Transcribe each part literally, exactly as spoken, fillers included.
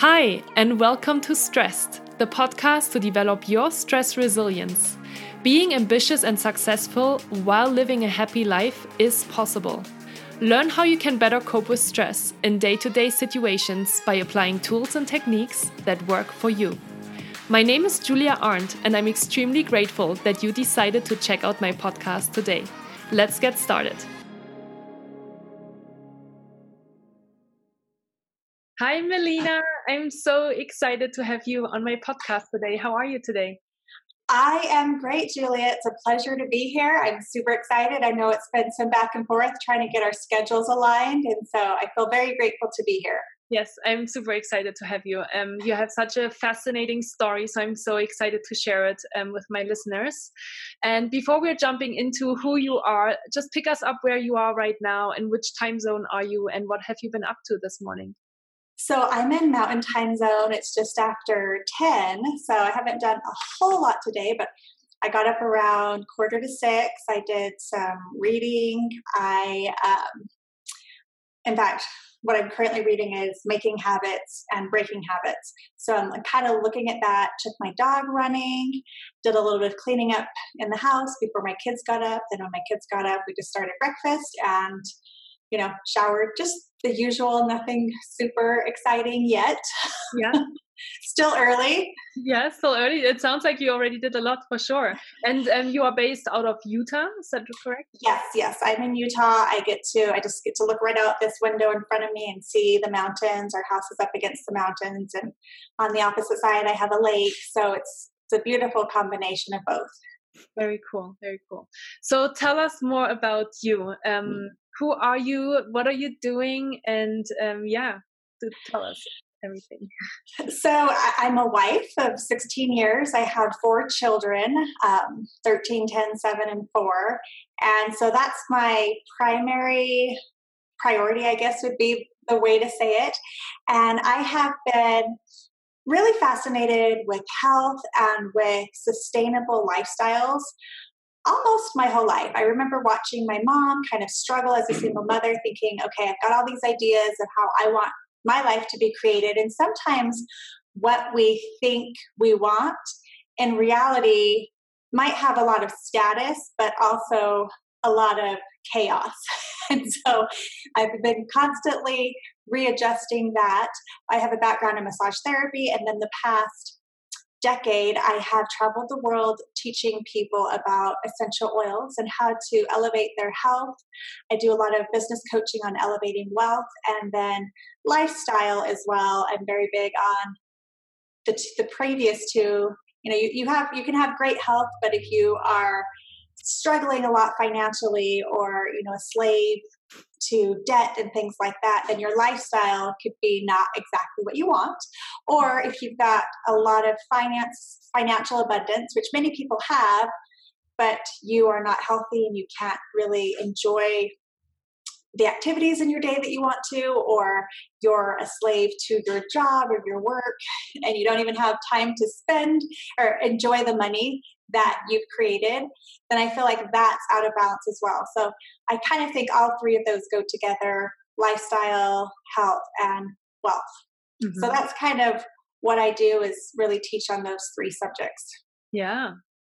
Hi, and welcome to Stressed, the podcast to develop your stress resilience. Being ambitious and successful while living a happy life is possible. Learn how you can better cope with stress in day-to-day situations by applying tools and techniques that work for you. My name is Julia Arndt, and I'm extremely grateful that you decided to check out my podcast today. Let's get started. Hi, Melyna. I'm so excited to have you on my podcast today. How are you today? I am great, Julia. It's a pleasure to be here. I'm super excited. I know it's been some back and forth trying to get our schedules aligned, and so I feel very grateful to be here. Yes, I'm super excited to have you. Um, you have such a fascinating story, so I'm so excited to share it um, with my listeners. And before we're jumping into who you are, just pick us up where you are right now, and which time zone are you, and what have you been up to this morning? So I'm in Mountain Time Zone. It's just after ten, so I haven't done a whole lot today, but I got up around quarter to six. I did some reading. I, um, in fact, what I'm currently reading is Making Habits and Breaking Habits. So I'm kind of looking at that, took my dog running, did a little bit of cleaning up in the house before my kids got up. Then when my kids got up, we just started breakfast and, you know, showered, just the usual, nothing super exciting yet. Yeah. Still early. Yeah, still early. It sounds like you already did a lot for sure. And um, you are based out of Utah, is that correct? Yes, yes. I'm in Utah. I get to, I just get to look right out this window in front of me and see the mountains. Our house is up against the mountains, and on the opposite side, I have a lake. So it's, it's a beautiful combination of both. Very cool. Very cool. So tell us more about you. Um, mm-hmm. Who are you? What are you doing? And um, yeah, tell us everything. So I'm a wife of sixteen years. I had four children, um, thirteen, ten, seven, and four. And so that's my primary priority, I guess would be the way to say it. And I have been really fascinated with health and with sustainable lifestyles almost my whole life. I remember watching my mom kind of struggle as a single mother, thinking, okay, I've got all these ideas of how I want my life to be created. And sometimes what we think we want in reality might have a lot of status, but also a lot of chaos. And so I've been constantly readjusting that. I have a background in massage therapy, and then the past decade, I have traveled the world teaching people about essential oils and how to elevate their health. I do a lot of business coaching on elevating wealth and then lifestyle as well. I'm very big on the t- the previous two. You know, you, you have you can have great health, but if you are struggling a lot financially or, you know, a slave to debt and things like that, then your lifestyle could be not exactly what you want. Or if you've got a lot of finance, financial abundance, which many people have, but you are not healthy and you can't really enjoy the activities in your day that you want to, or you're a slave to your job or your work, and you don't even have time to spend or enjoy the money that you've created, then I feel like that's out of balance as well. So I kind of think all three of those go together: lifestyle, health, and wealth. Mm-hmm. So that's kind of what I do, is really teach on those three subjects. Yeah.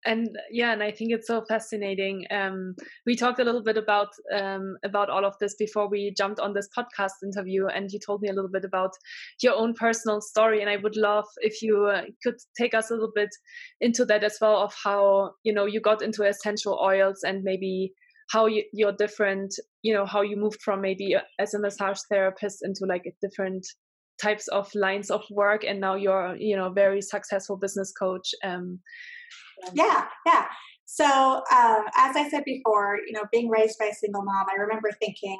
And yeah, and I think it's so fascinating. Um, we talked a little bit about um, about all of this before we jumped on this podcast interview, and you told me a little bit about your own personal story. And I would love if you uh, could take us a little bit into that as well, of how, you know, you got into essential oils, and maybe how you, you're different, you know, how you moved from maybe as a massage therapist into like a different types of lines of work, and now you're, you know, very successful business coach. Um, Yeah, yeah. So um, as I said before, you know, being raised by a single mom, I remember thinking,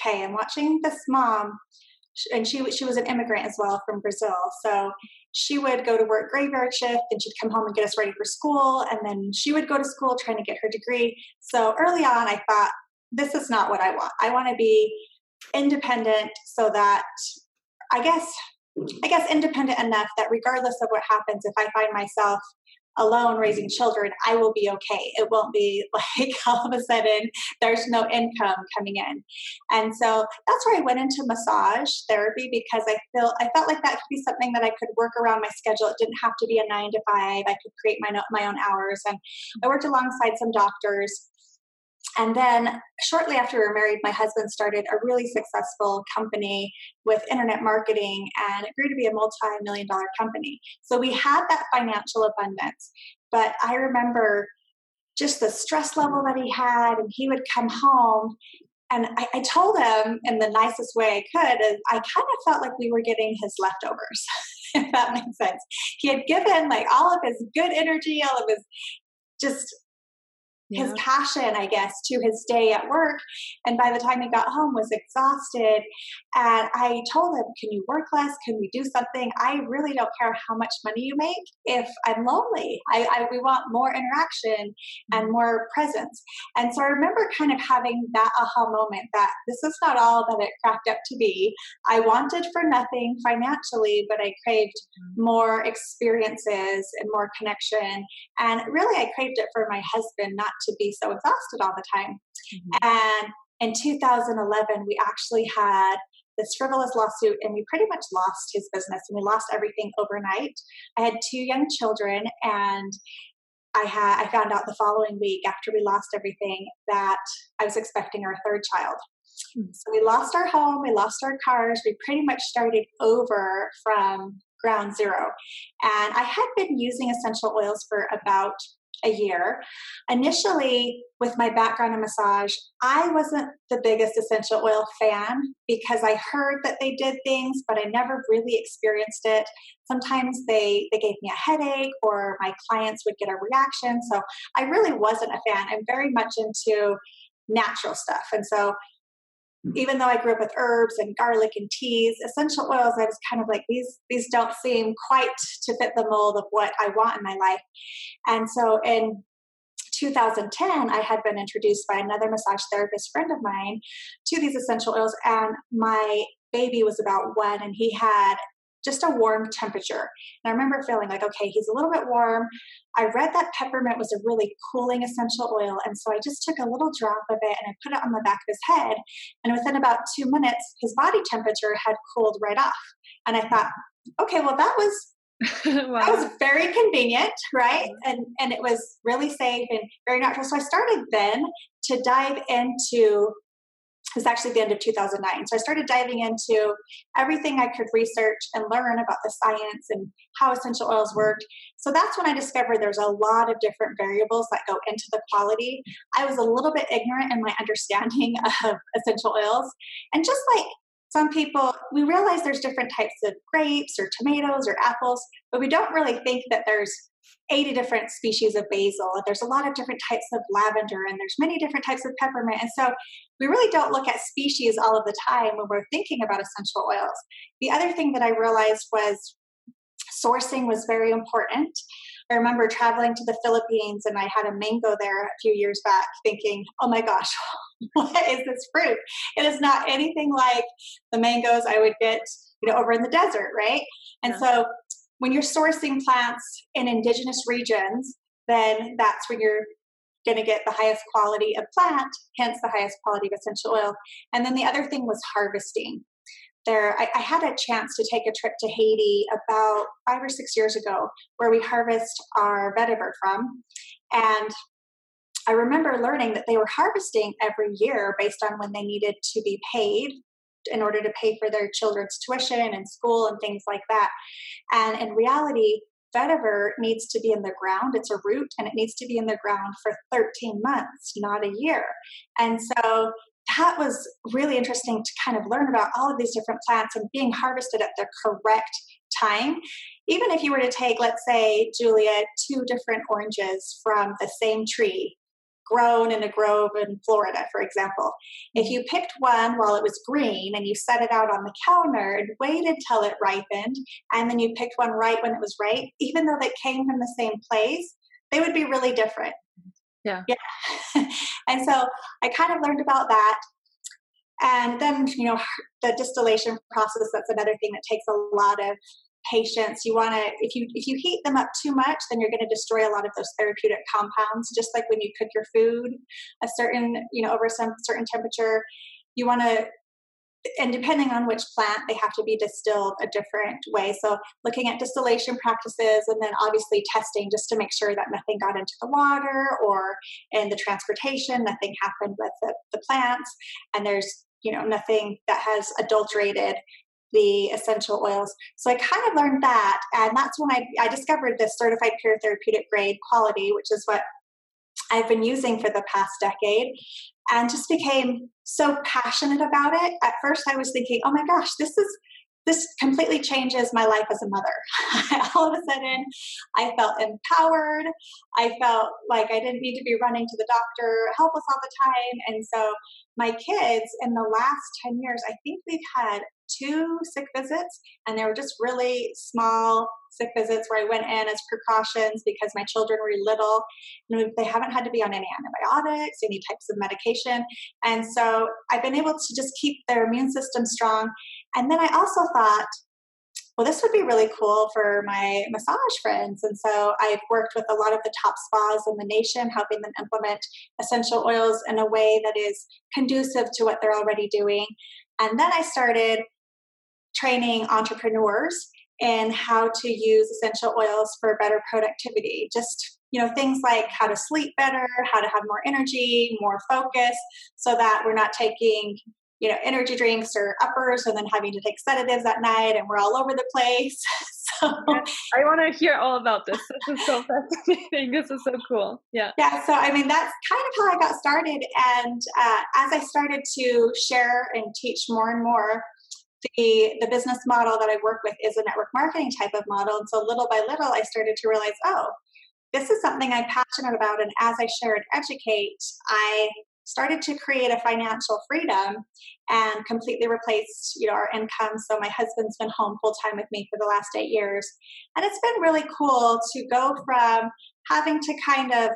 okay, I'm watching this mom, and she she was an immigrant as well from Brazil. So she would go to work graveyard shift, and she'd come home and get us ready for school, and then she would go to school trying to get her degree. So early on, I thought, this is not what I want. I want to be independent, so that I guess I guess independent enough that regardless of what happens, if I find myself alone raising children, I will be okay. It won't be like all of a sudden there's no income coming in. And so that's where I went into massage therapy, because I feel I felt like that could be something that I could work around my schedule. It didn't have to be a nine to five. I could create my my own hours. And I worked alongside some doctors. And then shortly after we were married, my husband started a really successful company with internet marketing, and it grew to be a multi-million dollar company. So we had that financial abundance. But I remember just the stress level that he had, and he would come home, and I, I told him in the nicest way I could, I kind of felt like we were getting his leftovers, if that makes sense. He had given like all of his good energy, all of his just... Yeah. His passion, I guess, to his day at work. And by the time he got home, was exhausted. And I told him, can you work less? Can we do something? I really don't care how much money you make if I'm lonely. I, I we want more interaction and more presence. And so I remember kind of having that aha moment that this is not all that it cracked up to be. I wanted for nothing financially, but I craved more experiences and more connection. And really, I craved it for my husband, not to be so exhausted all the time. Mm-hmm. And in two thousand eleven, we actually had this frivolous lawsuit, and we pretty much lost his business, and we lost everything overnight. I had two young children, and I had I found out the following week after we lost everything that I was expecting our third child. Mm-hmm. So we lost our home, we lost our cars, we pretty much started over from ground zero. And I had been using essential oils for about a year. Initially, with my background in massage, I wasn't the biggest essential oil fan because I heard that they did things, but I never really experienced it. Sometimes they, they gave me a headache, or my clients would get a reaction. So I really wasn't a fan. I'm very much into natural stuff. And so even though I grew up with herbs and garlic and teas, essential oils, I was kind of like, these these don't seem quite to fit the mold of what I want in my life. And so in two thousand ten, I had been introduced by another massage therapist friend of mine to these essential oils, and my baby was about one, and he had just a warm temperature. And I remember feeling like, okay, he's a little bit warm. I read that peppermint was a really cooling essential oil. And so I just took a little drop of it and I put it on the back of his head. And within about two minutes, his body temperature had cooled right off. And I thought, okay, well, that was wow. That was very convenient, right? And and it was really safe and very natural. So I started then to dive into It was actually the end of two thousand nine. So I started diving into everything I could research and learn about the science and how essential oils worked. So that's when I discovered there's a lot of different variables that go into the quality. I was a little bit ignorant in my understanding of essential oils. And just like some people, we realize there's different types of grapes or tomatoes or apples, but we don't really think that there's eighty different species of basil. There's a lot of different types of lavender, and there's many different types of peppermint. And so we really don't look at species all of the time when we're thinking about essential oils. The other thing that I realized was sourcing was very important. I remember traveling to the Philippines, and I had a mango there a few years back thinking, oh my gosh, what is this fruit? It is not anything like the mangoes I would get, you know, over in the desert, right? And yeah. so when you're sourcing plants in indigenous regions, then that's when you're going to get the highest quality of plant, hence the highest quality of essential oil. And then the other thing was harvesting. There, I, I had a chance to take a trip to Haiti about five or six years ago, where we harvest our vetiver from. And I remember learning that they were harvesting every year based on when they needed to be paid, in order to pay for their children's tuition and school and things like that. And in reality, vetiver needs to be in the ground. It's a root, and it needs to be in the ground for thirteen months, not a year. And so that was really interesting to kind of learn about all of these different plants and being harvested at the correct time. Even if you were to take, let's say, Julia, two different oranges from the same tree, grown in a grove in Florida, for example. If you picked one while it was green and you set it out on the counter and waited till it ripened, and then you picked one right when it was ripe, even though they came from the same place, they would be really different. Yeah. Yeah. And so I kind of learned about that. And then, you know, the distillation process, that's another thing that takes a lot of patience. You want to, if you, if you heat them up too much, then you're going to destroy a lot of those therapeutic compounds. Just like when you cook your food a certain, you know, over some certain temperature, you want to, and depending on which plant, they have to be distilled a different way. So looking at distillation practices, and then obviously testing just to make sure that nothing got into the water or in the transportation, nothing happened with the, the plants. And there's, you know, nothing that has adulterated the essential oils. So I kind of learned that. And that's when I, I discovered this certified pure therapeutic grade quality, which is what I've been using for the past decade, and just became so passionate about it. At first I was thinking, oh my gosh, this is, this completely changes my life as a mother. All of a sudden I felt empowered. I felt like I didn't need to be running to the doctor helpless all the time. And so my kids in the last ten years, I think we've had two sick visits, and they were just really small sick visits where I went in as precautions because my children were little and they haven't had to be on any antibiotics, any types of medication. And so I've been able to just keep their immune system strong. And then I also thought, well, this would be really cool for my massage friends. And so I've worked with a lot of the top spas in the nation, helping them implement essential oils in a way that is conducive to what they're already doing. And then I started training entrepreneurs in how to use essential oils for better productivity. Just, you know, things like how to sleep better, how to have more energy, more focus, so that we're not taking, you know, energy drinks or uppers and then having to take sedatives at night and we're all over the place. So yes, I want to hear all about this. This is so fascinating. This is so cool. Yeah. Yeah. So, I mean, that's kind of how I got started. And uh, as I started to share and teach more and more, the, the business model that I work with is a network marketing type of model. And so little by little, I started to realize, oh, this is something I'm passionate about. And as I share and educate, I started to create a financial freedom and completely replaced, you know, our income. So my husband's been home full time with me for the last eight years. And it's been really cool to go from having to kind of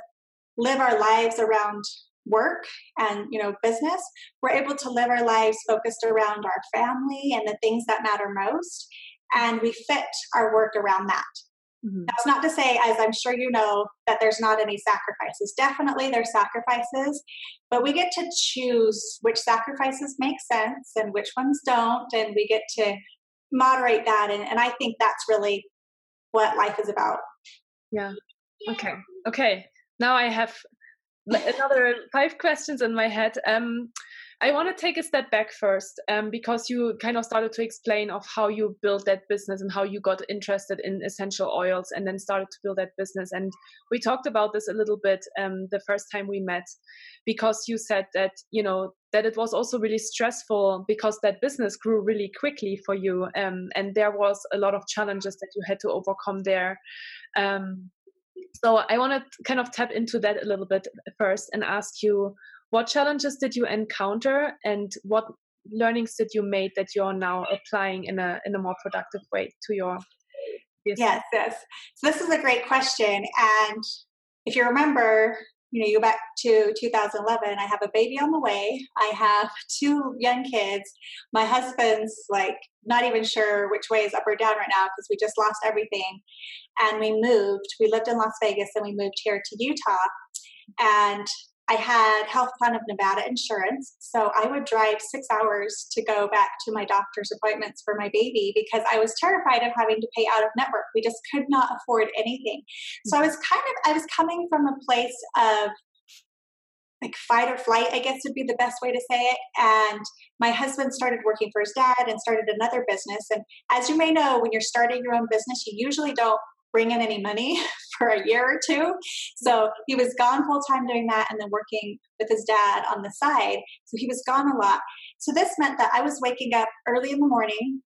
live our lives around work and, you know, business. We're able to live our lives focused around our family and the things that matter most. And we fit our work around that. Mm-hmm. That's not to say, as I'm sure you know, that there's not any sacrifices. Definitely there's sacrifices, but we get to choose which sacrifices make sense and which ones don't, and we get to moderate that. And, and I think that's really what life is about. Yeah. Okay. Okay. Now I have another five questions in my head. Um, I want to take a step back first, um, because you kind of started to explain of how you built that business and how you got interested in essential oils and then started to build that business. And we talked about this a little bit um, the first time we met, because you said that, you know, that it was also really stressful because that business grew really quickly for you. Um, and there was a lot of challenges that you had to overcome there. Um, so I want to kind of tap into that a little bit first and ask you, what challenges did you encounter and what learnings did you make that you're now applying in a in a more productive way to your business? Yes, yes. So this is a great question. And if you remember, you know, you go back to two thousand eleven, I have a baby on the way. I have two young kids. My husband's like not even sure which way is up or down right now because we just lost everything. And we moved. We lived in Las Vegas and we moved here to Utah. And I had Health Plan of Nevada insurance, so I would drive six hours to go back to my doctor's appointments for my baby because I was terrified of having to pay out of network. We just could not afford anything. So I was kind of, I was coming from a place of like fight or flight, I guess would be the best way to say it. And my husband started working for his dad and started another business. And as you may know, when you're starting your own business, you usually don't bring in any money for a year or two. So he was gone full time doing that and then working with his dad on the side. So he was gone a lot. So this meant that I was waking up early in the morning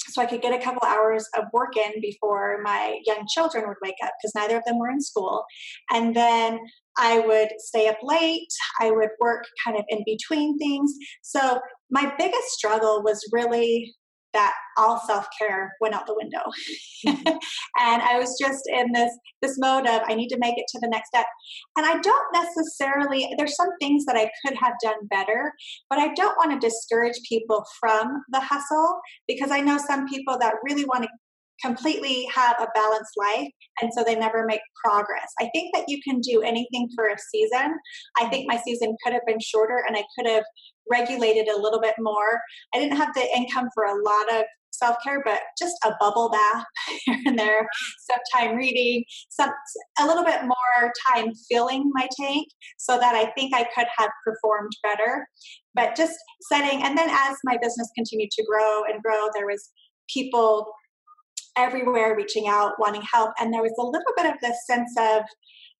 so I could get a couple hours of work in before my young children would wake up because neither of them were in school. And then I would stay up late. I would work kind of in between things. So my biggest struggle was really that all self-care went out the window. And I was just in this, this mode of, I need to make it to the next step. And I don't necessarily, there's some things that I could have done better, but I don't want to discourage people from the hustle because I know some people that really want to completely have a balanced life, and so they never make progress. I think that you can do anything for a season. I think my season could have been shorter and I could have regulated a little bit more. I didn't have the income for a lot of self-care, but just a bubble bath here and there, some time reading, some a little bit more time filling my tank, so that I think I could have performed better. But just setting, and then as my business continued to grow and grow, there was people everywhere reaching out, wanting help, and there was a little bit of this sense of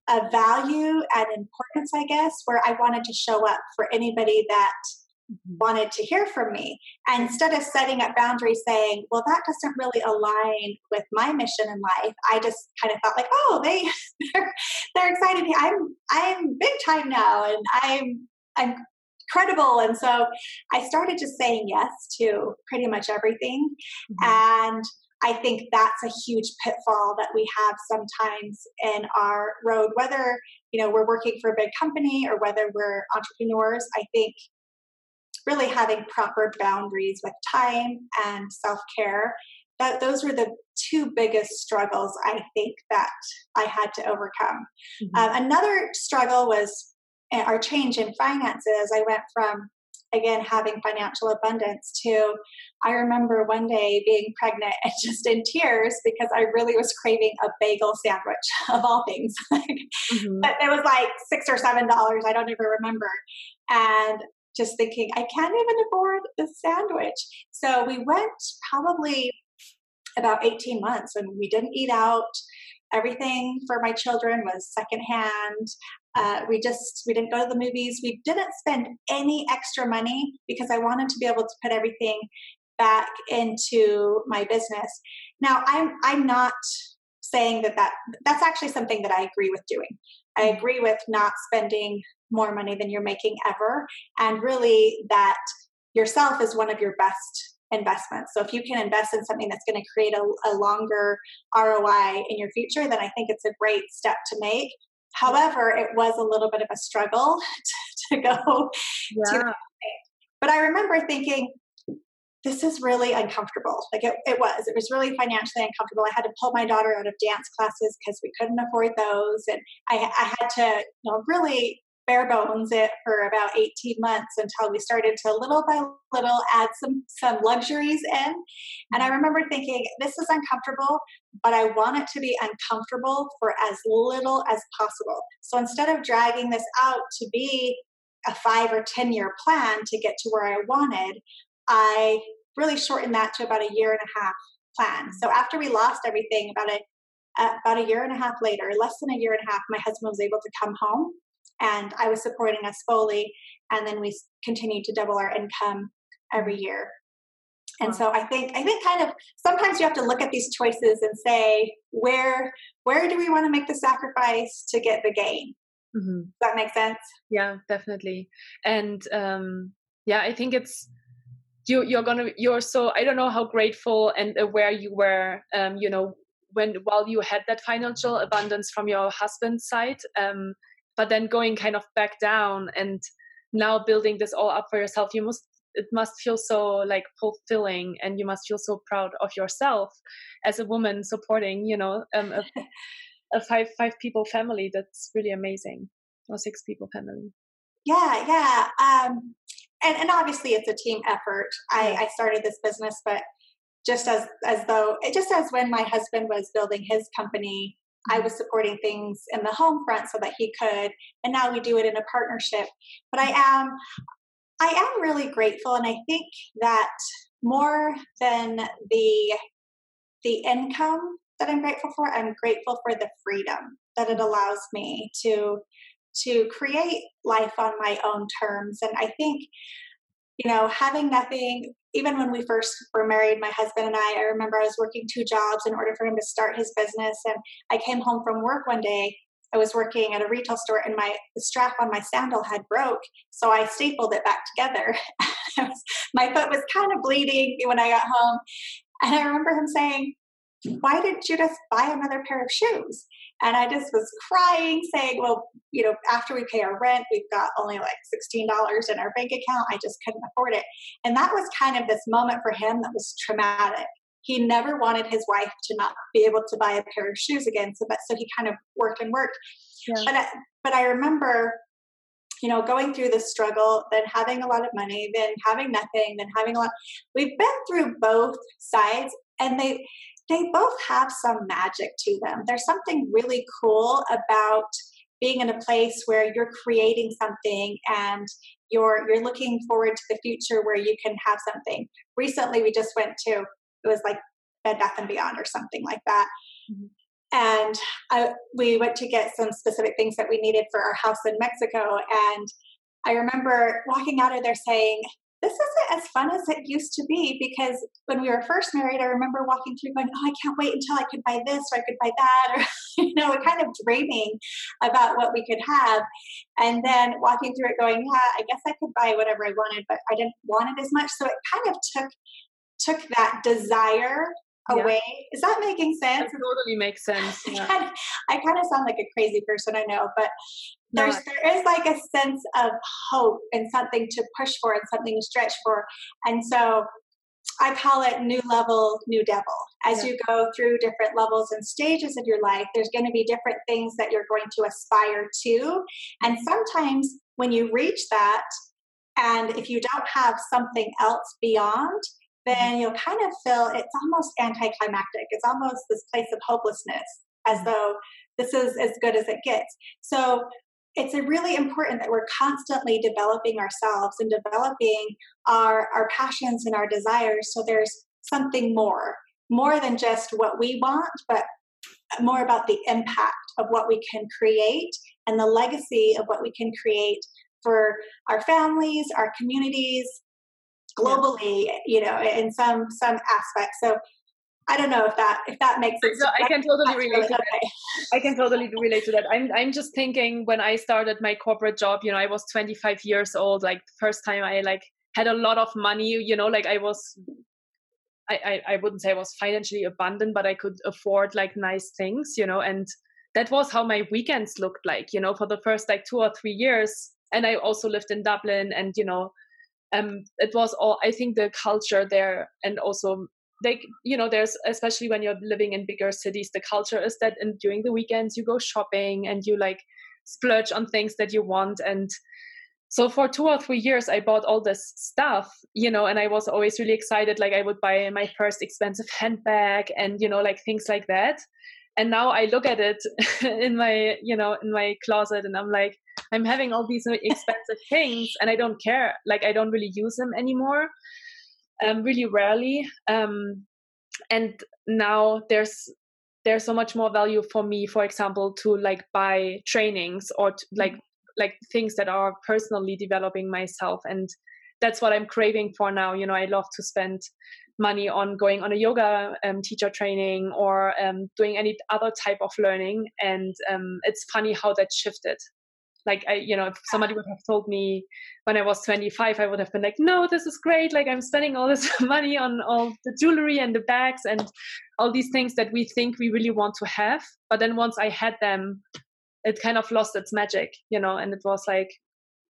a value and importance, I guess, where I wanted to show up for anybody that wanted to hear from me. And instead of setting up boundaries saying, well, that doesn't really align with my mission in life, I just kind of thought like, oh, they, they're, they're excited. I'm, I'm big time now and I'm, I'm credible. And so I started just saying yes to pretty much everything. Mm-hmm. And I think that's a huge pitfall that we have sometimes in our road, whether, you know, we're working for a big company or whether we're entrepreneurs. I think really having proper boundaries with time and self-care, that those were the two biggest struggles I think that I had to overcome. Mm-hmm. Um, another struggle was our change in finances. I went from, again, having financial abundance to, I remember one day being pregnant and just in tears because I really was craving a bagel sandwich of all things. Mm-hmm. But it was like six or seven dollars, I don't even remember. And just thinking, I can't even afford the sandwich. So we went probably about eighteen months and we didn't eat out. Everything for my children was secondhand. Uh, we just, we didn't go to the movies. We didn't spend any extra money because I wanted to be able to put everything back into my business. Now, I'm I'm not saying that, that that's actually something that I agree with doing. I agree with not spending more money than you're making ever. And really that yourself is one of your best investments. So if you can invest in something that's going to create a, a longer R O I in your future, then I think it's a great step to make. However, it was a little bit of a struggle to, to go yeah. to that. But I remember thinking, this is really uncomfortable. Like it, it was, it was really financially uncomfortable. I had to pull my daughter out of dance classes because we couldn't afford those. And I, I had to, you know, really bare bones it for about eighteen months until we started to little by little add some, some luxuries in. And I remember thinking, this is uncomfortable, but I want it to be uncomfortable for as little as possible. So instead of dragging this out to be a five or ten year plan to get to where I wanted, I really shortened that to about a year and a half plan. So after we lost everything, about a uh, about a year and a half later, less than a year and a half, my husband was able to come home, and I was supporting us fully. And then we continued to double our income every year. And wow. so I think I think kind of sometimes you have to look at these choices and say, where where do we want to make the sacrifice to get the gain? Mm-hmm. Does that make sense? Yeah, definitely. And um, yeah, I think it's. You, you're gonna. You're so. I don't know how grateful and aware you were. Um, you know, when while you had that financial abundance from your husband's side, um, but then going kind of back down and now building this all up for yourself. You must. It must feel so like fulfilling, and you must feel so proud of yourself as a woman supporting. You know, um, a, a five five people family. That's really amazing, or six people family. Yeah, yeah. Um... And, and obviously it's a team effort. I, I started this business, but just as, as though, just as when my husband was building his company, I was supporting things in the home front so that he could, and now we do it in a partnership. But I am, I am really grateful. And I think that more than the, the income that I'm grateful for, I'm grateful for the freedom that it allows me to to create life on my own terms. And I think, you know, having nothing, even when we first were married, my husband and I, I remember I was working two jobs in order for him to start his business. And I came home from work one day, I was working at a retail store and my the strap on my sandal had broke. So I stapled it back together. My foot was kind of bleeding when I got home. And I remember him saying, why didn't you just buy another pair of shoes? And I just was crying, saying, well, you know, after we pay our rent, we've got only like sixteen dollars in our bank account. I just couldn't afford it. And that was kind of this moment for him that was traumatic. he never wanted his wife to not be able to buy a pair of shoes again. So, but, so he kind of worked and worked. Yeah. But, I, but I remember, you know, going through the struggle, then having a lot of money, then having nothing, then having a lot. We've been through both sides, and they they both have some magic to them. There's something really cool about being in a place where you're creating something and you're you're looking forward to the future where you can have something. Recently, we just went to, it was like Bed Bath and Beyond or something like that. Mm-hmm. And I, we went to get some specific things that we needed for our house in Mexico. And I remember walking out of there saying, this isn't as fun as it used to be, because when we were first married, I remember walking through going, oh, I can't wait until I could buy this or I could buy that, or, you know, kind of dreaming about what we could have. And then walking through it going, yeah, I guess I could buy whatever I wanted, but I didn't want it as much. So it kind of took took that desire away. Yeah. Is that making sense? That totally makes sense. Yeah. I, I kind of sound like a crazy person, I know, but there's, there is like a sense of hope and something to push for and something to stretch for. And so I call it new level, new devil. As yeah. you go through different levels and stages of your life, there's going to be different things that you're going to aspire to. And sometimes when you reach that, and if you don't have something else beyond, then you'll kind of feel it's almost anticlimactic. It's almost this place of hopelessness, as though this is as good as it gets. So it's really important that we're constantly developing ourselves and developing our, our passions and our desires. So there's something more, more than just what we want, but more about the impact of what we can create and the legacy of what we can create for our families, our communities, globally, you know, in some some aspects. So I don't know if that if that makes sense. So I can totally relate to that. I can totally relate to that. I'm I'm just thinking when I started my corporate job, you know, I was twenty-five years old. Like the first time I like had a lot of money, you know, like I was, I I, I wouldn't say I was financially abundant, but I could afford like nice things, you know, and that was how my weekends looked like, you know, for the first like two or three years. And I also lived in Dublin, and you know. Um, it was all, I think the culture there, and also like, you know, there's, especially when you're living in bigger cities, the culture is that and during the weekends you go shopping and you like splurge on things that you want. And so for two or three years, I bought all this stuff, you know, and I was always really excited. Like I would buy my first expensive handbag and, you know, like things like that. And now I look at it in my, you know, in my closet, and I'm like, I'm having all these expensive things and I don't care. Like I don't really use them anymore, um, really rarely. Um, and now there's there's so much more value for me, for example, to like buy trainings or to, like like things that are personally developing myself. And that's what I'm craving for now. You know, I love to spend money on going on a yoga um, teacher training or um, doing any other type of learning. And um, it's funny how that shifted. Like, I, you know, if somebody would have told me when I was twenty-five, I would have been like, no, this is great. Like, I'm spending all this money on all the jewelry and the bags and all these things that we think we really want to have. But then once I had them, it kind of lost its magic, you know, and it was like,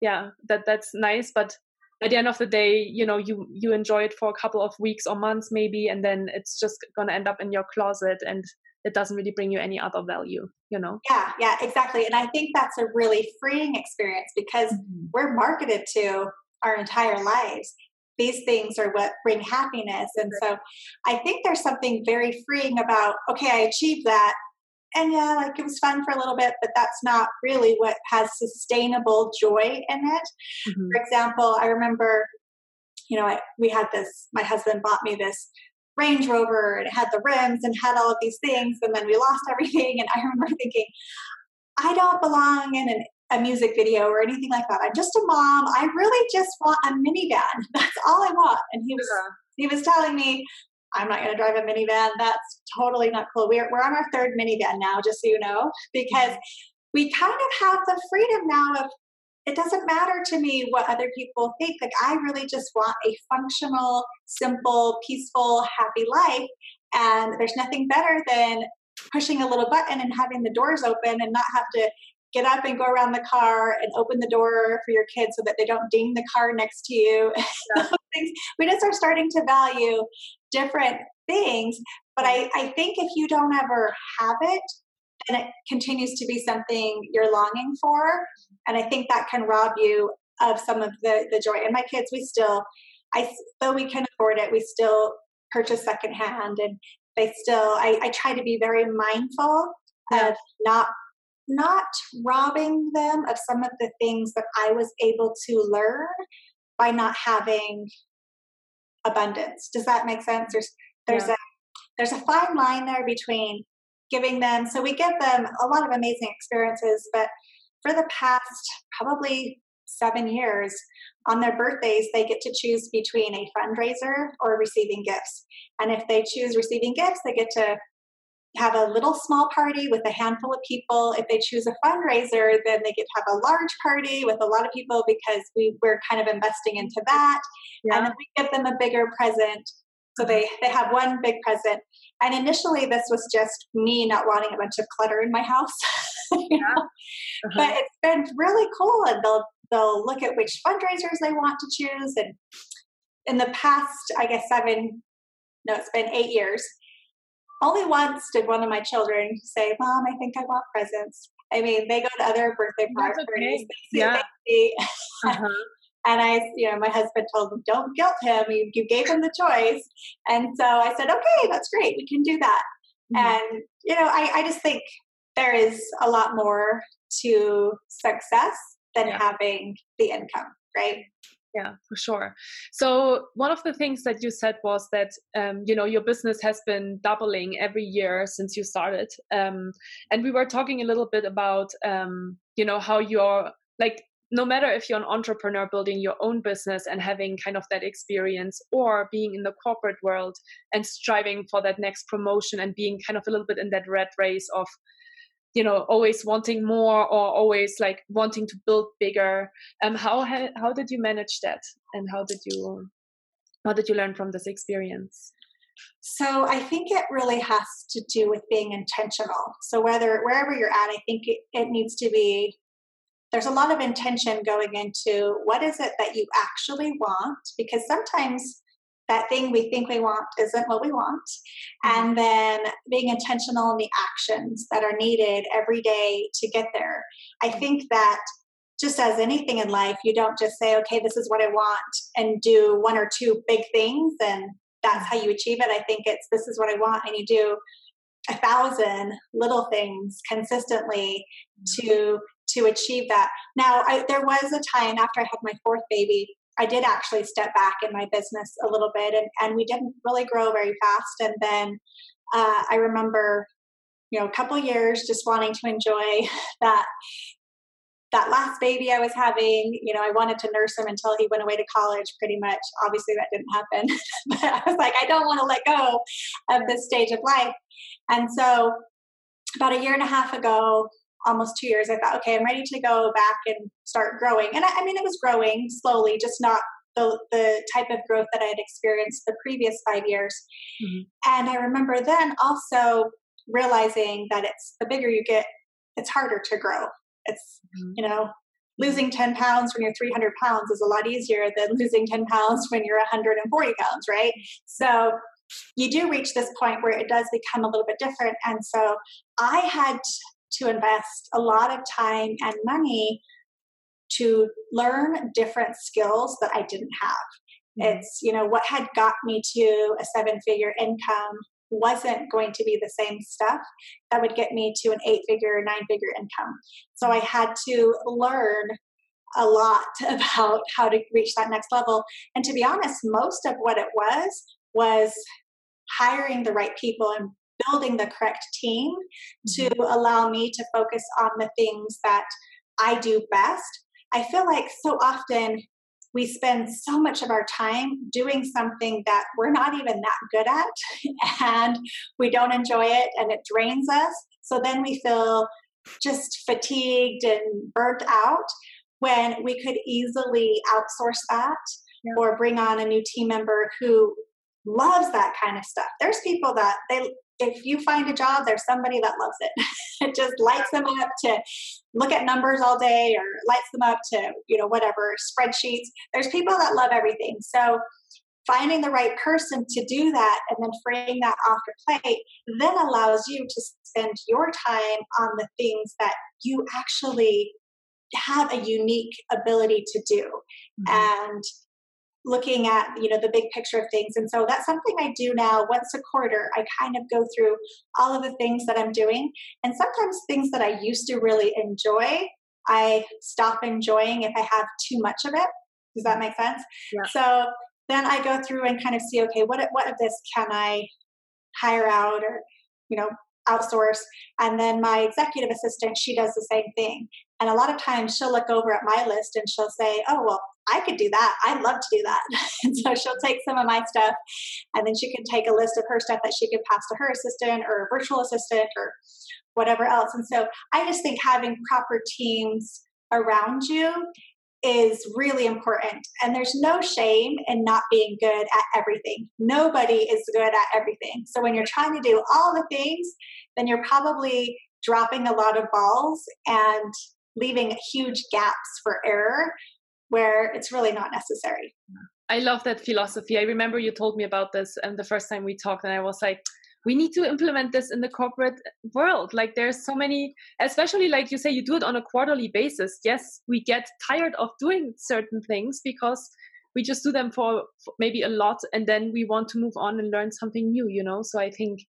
yeah, that that's nice. But at the end of the day, you know, you, you enjoy it for a couple of weeks or months maybe, and then it's just going to end up in your closet and it doesn't really bring you any other value, you know? Yeah, yeah, exactly. And I think that's a really freeing experience, because mm-hmm. we're marketed to our entire lives. These things are what bring happiness. And so I think there's something very freeing about, okay, I achieved that. And yeah, like it was fun for a little bit, but that's not really what has sustainable joy in it. Mm-hmm. For example, I remember, you know, I, we had this, my husband bought me this Range Rover, and it had the rims and had all of these things, and then we lost everything. And I remember thinking, I don't belong in an, a music video or anything like that. I'm just a mom. I really just want a minivan. That's all I want. And he was he was telling me, I'm not going to drive a minivan. That's totally not cool. We're we're on our third minivan now, just so you know, because we kind of have the freedom now of, it doesn't matter to me what other people think. Like, I really just want a functional, simple, peaceful, happy life. And there's nothing better than pushing a little button and having the doors open and not have to get up and go around the car and open the door for your kids so that they don't ding the car next to you. Yeah. Things. We just are starting to value different things. But I, I think if you don't ever have it, then it continues to be something you're longing for. And I think that can rob you of some of the, the joy. And my kids, we still, I though we can afford it, we still purchase secondhand. And they still, I, I try to be very mindful yeah. of not not robbing them of some of the things that I was able to learn by not having abundance. Does that make sense? There's there's yeah. a there's a fine line there between giving them, so we give them a lot of amazing experiences, but for the past probably seven years, on their birthdays, they get to choose between a fundraiser or receiving gifts. And if they choose receiving gifts, they get to have a little small party with a handful of people. If they choose a fundraiser, then they get to have a large party with a lot of people because we, we're kind of investing into that. Yeah. And then we give them a bigger present. So they, they have one big present. And initially, this was just me not wanting a bunch of clutter in my house. you know? uh-huh. But it's been really cool. And they'll they'll look at which fundraisers they want to choose. And in the past, I guess seven, no, it's been eight years, only once did one of my children say, Mom, I think I want presents. I mean, they go to other birthday parties. Okay. Yeah. Uh-huh. And I, you know, my husband told him, don't guilt him. You, you gave him the choice. And so I said, okay, that's great. We can do that. Mm-hmm. And, you know, I, I just think there is a lot more to success than yeah. having the income, right? Yeah, for sure. So one of the things that you said was that, um, you know, your business has been doubling every year since you started. Um, and we were talking a little bit about, um, you know, how you're like, no matter if you're an entrepreneur building your own business and having kind of that experience, or being in the corporate world and striving for that next promotion and being kind of a little bit in that rat race of, you know, always wanting more or always like wanting to build bigger. Um, how how did you manage that, and how did you how did you learn from this experience? So I think it really has to do with being intentional. So whether wherever you're at, I think it, it needs to be. There's a lot of intention going into what is it that you actually want, because sometimes that thing we think we want isn't what we want. And then being intentional in the actions that are needed every day to get there. I think that just as anything in life, you don't just say, okay, this is what I want, and do one or two big things and that's how you achieve it. I think it's, this is what I want, and you do a thousand little things consistently to to achieve that. Now, I, there was a time after I had my fourth baby, I did actually step back in my business a little bit, and, and we didn't really grow very fast. And then uh, I remember, you know, a couple years just wanting to enjoy that that last baby I was having. You know, I wanted to nurse him until he went away to college, pretty much. Obviously, that didn't happen. But I was like, I don't want to let go of this stage of life. And so about a year and a half ago, almost two years, I thought, okay, I'm ready to go back and start growing. And I, I mean, it was growing slowly, just not the, the type of growth that I had experienced the previous five years. Mm-hmm. And I remember then also realizing that it's the bigger you get, it's harder to grow. It's, mm-hmm. you know, losing ten pounds when you're three hundred pounds is a lot easier than losing ten pounds when you're one hundred forty pounds, right? So you do reach this point where it does become a little bit different. And so I had to invest a lot of time and money to learn different skills that I didn't have. Mm-hmm. It's, you know, what had got me to a seven-figure income wasn't going to be the same stuff that would get me to an eight-figure, nine-figure income. So I had to learn a lot about how to reach that next level. And to be honest, most of what it was was hiring the right people and building the correct team to allow me to focus on the things that I do best. I feel like so often we spend so much of our time doing something that we're not even that good at, and we don't enjoy it, and it drains us. So then we feel just fatigued and burnt out when we could easily outsource that yeah. or bring on a new team member who loves that kind of stuff. There's people that they if you find a job, there's somebody that loves it. It just lights them up to look at numbers all day, or lights them up to, you know, whatever, spreadsheets. There's people that love everything. So finding the right person to do that and then freeing that off your plate then allows you to spend your time on the things that you actually have a unique ability to do. Mm-hmm. And looking at, you know, the big picture of things. And so that's something I do now once a quarter. I kind of go through all of the things that I'm doing. And sometimes things that I used to really enjoy, I stop enjoying if I have too much of it. Does that make sense? Yeah. So then I go through and kind of see, okay, what what of this can I hire out or, you know, outsource? And then my executive assistant, she does the same thing. And a lot of times she'll look over at my list and she'll say, oh, well, I could do that. I'd love to do that. And so she'll take some of my stuff and then she can take a list of her stuff that she could pass to her assistant or a virtual assistant or whatever else. And so I just think having proper teams around you is really important. And there's no shame in not being good at everything. Nobody is good at everything. So when you're trying to do all the things, then you're probably dropping a lot of balls and leaving huge gaps for error where it's really not necessary. I love that philosophy. I remember you told me about this and the first time we talked, and I was like, we need to implement this in the corporate world. Like there's so many, especially like you say, you do it on a quarterly basis. Yes, we get tired of doing certain things because we just do them for maybe a lot. And then we want to move on and learn something new, you know? So I think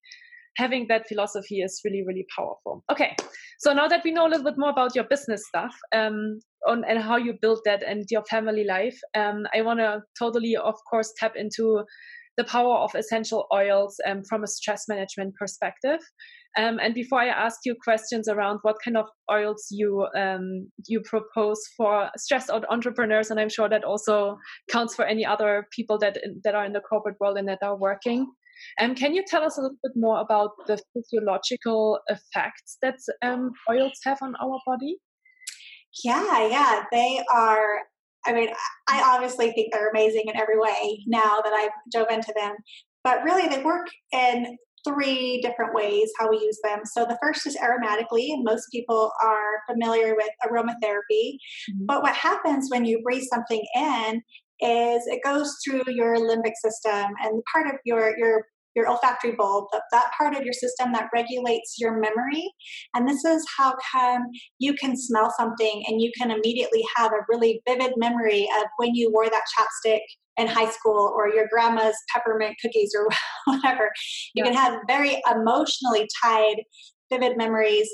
having that philosophy is really, really powerful. Okay. So now that we know a little bit more about your business stuff um, on, and how you build that and your family life, um, I want to totally, of course, tap into the power of essential oils um, from a stress management perspective. Um, and before I ask you questions around what kind of oils you um, you propose for stressed out entrepreneurs, and I'm sure that also counts for any other people that that are in the corporate world and that are working, um, can you tell us a little bit more about the physiological effects that um, oils have on our body? Yeah, yeah, they are. I mean, I obviously think they're amazing in every way now that I've dove into them, but really they work in three different ways how we use them. So the first is aromatically, and most people are familiar with aromatherapy. Mm-hmm. But what happens when you breathe something in is it goes through your limbic system and part of your, your your olfactory bulb, that part of your system that regulates your memory. And this is how come you can smell something and you can immediately have a really vivid memory of when you wore that chapstick in high school or your grandma's peppermint cookies or whatever. You yeah. can have very emotionally tied, vivid memories.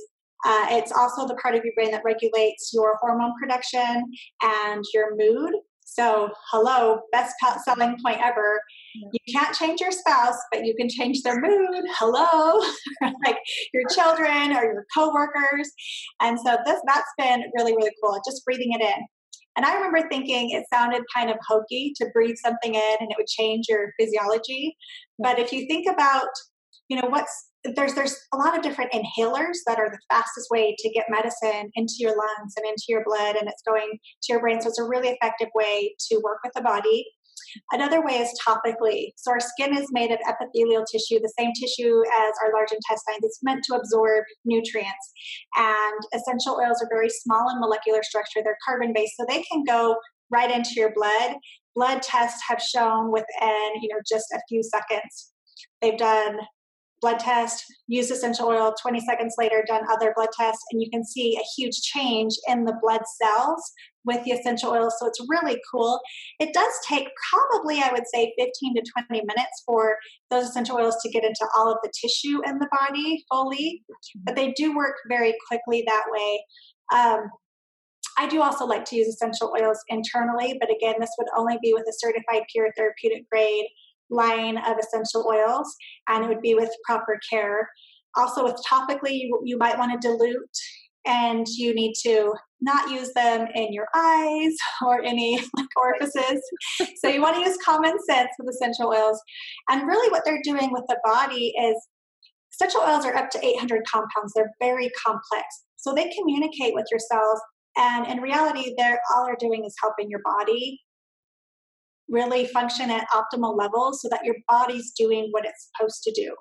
Uh, it's also the part of your brain that regulates your hormone production and your mood. So, hello, best selling point ever. You can't change your spouse, but you can change their mood. Hello, like your children or your coworkers. And so this, that's been really, really cool, just breathing it in. And I remember thinking it sounded kind of hokey to breathe something in and it would change your physiology. But if you think about, you know, what's There's there's a lot of different inhalers that are the fastest way to get medicine into your lungs and into your blood, and it's going to your brain. So it's a really effective way to work with the body. Another way is topically. So our skin is made of epithelial tissue, the same tissue as our large intestines. It's meant to absorb nutrients. And essential oils are very small in molecular structure. They're carbon-based, so they can go right into your blood. Blood tests have shown within, you know, just a few seconds. They've done blood test, use essential oil, twenty seconds later, done other blood tests, and you can see a huge change in the blood cells with the essential oil. So it's really cool. It does take probably, I would say, fifteen to twenty minutes for those essential oils to get into all of the tissue in the body fully, but they do work very quickly that way. Um, I do also like to use essential oils internally, but again, this would only be with a certified pure therapeutic grade line of essential oils, and it would be with proper care. Also with topically, you, you might want to dilute, and you need to not use them in your eyes or any like orifices. So you want to use common sense with essential oils. And really what they're doing with the body is essential oils are up to eight hundred compounds. They're very complex. So they communicate with your cells, and in reality, they're all they're doing is helping your body really function at optimal levels so that your body's doing what it's supposed to do.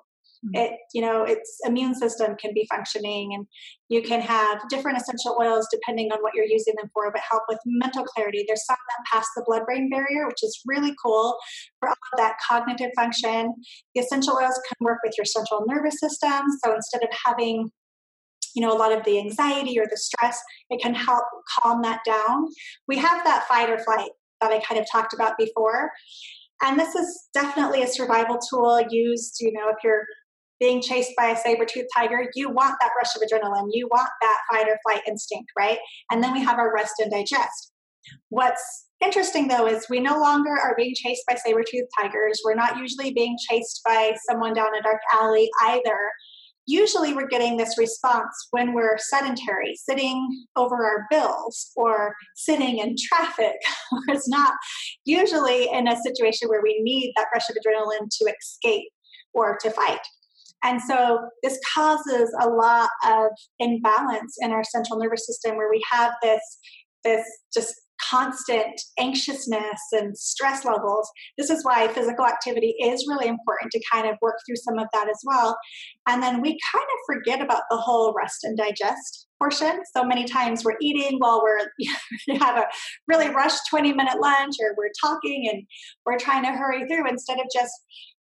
It, you know, its immune system can be functioning, and you can have different essential oils depending on what you're using them for, but help with mental clarity. There's some that pass the blood-brain barrier, which is really cool for all of that cognitive function. The essential oils can work with your central nervous system. So instead of having, you know, a lot of the anxiety or the stress, it can help calm that down. We have that fight or flight that I kind of talked about before. And this is definitely a survival tool used, you know, if you're being chased by a saber-toothed tiger, you want that rush of adrenaline. You want that fight or flight instinct, right? And then we have our rest and digest. What's interesting, though, is we no longer are being chased by saber-toothed tigers. We're not usually being chased by someone down a dark alley either. Usually we're getting this response when we're sedentary, sitting over our bills or sitting in traffic. It's not usually in a situation where we need that rush of adrenaline to escape or to fight. And so this causes a lot of imbalance in our central nervous system, where we have this, this just constant anxiousness and stress levels. This is why physical activity is really important to kind of work through some of that as well. And then we kind of forget about the whole rest and digest portion. So many times we're eating while we're, we have a really rushed twenty minute lunch, or we're talking and we're trying to hurry through instead of just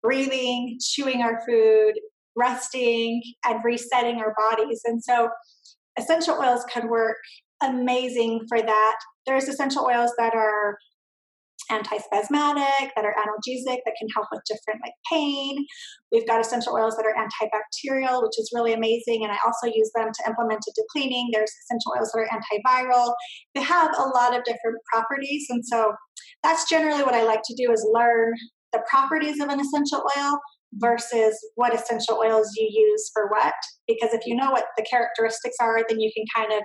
breathing, chewing our food, resting, and resetting our bodies. And so essential oils can work amazing for that. There's essential oils that are antispasmodic, that are analgesic, that can help with different like pain. We've got essential oils that are antibacterial, which is really amazing. And I also use them to implement into cleaning. There's essential oils that are antiviral. They have a lot of different properties. And so that's generally what I like to do, is learn the properties of an essential oil versus what essential oils you use for what. Because if you know what the characteristics are, then you can kind of,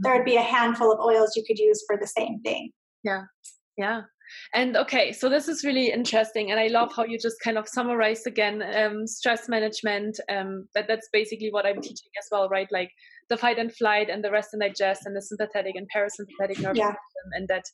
there would be a handful of oils you could use for the same thing. Yeah. Yeah. And okay, so this is really interesting. And I love how you just kind of summarized again, um, stress management. Um, that that's basically what I'm teaching as well, right? Like the fight and flight and the rest and digest and the sympathetic and parasympathetic nervous yeah. system. And that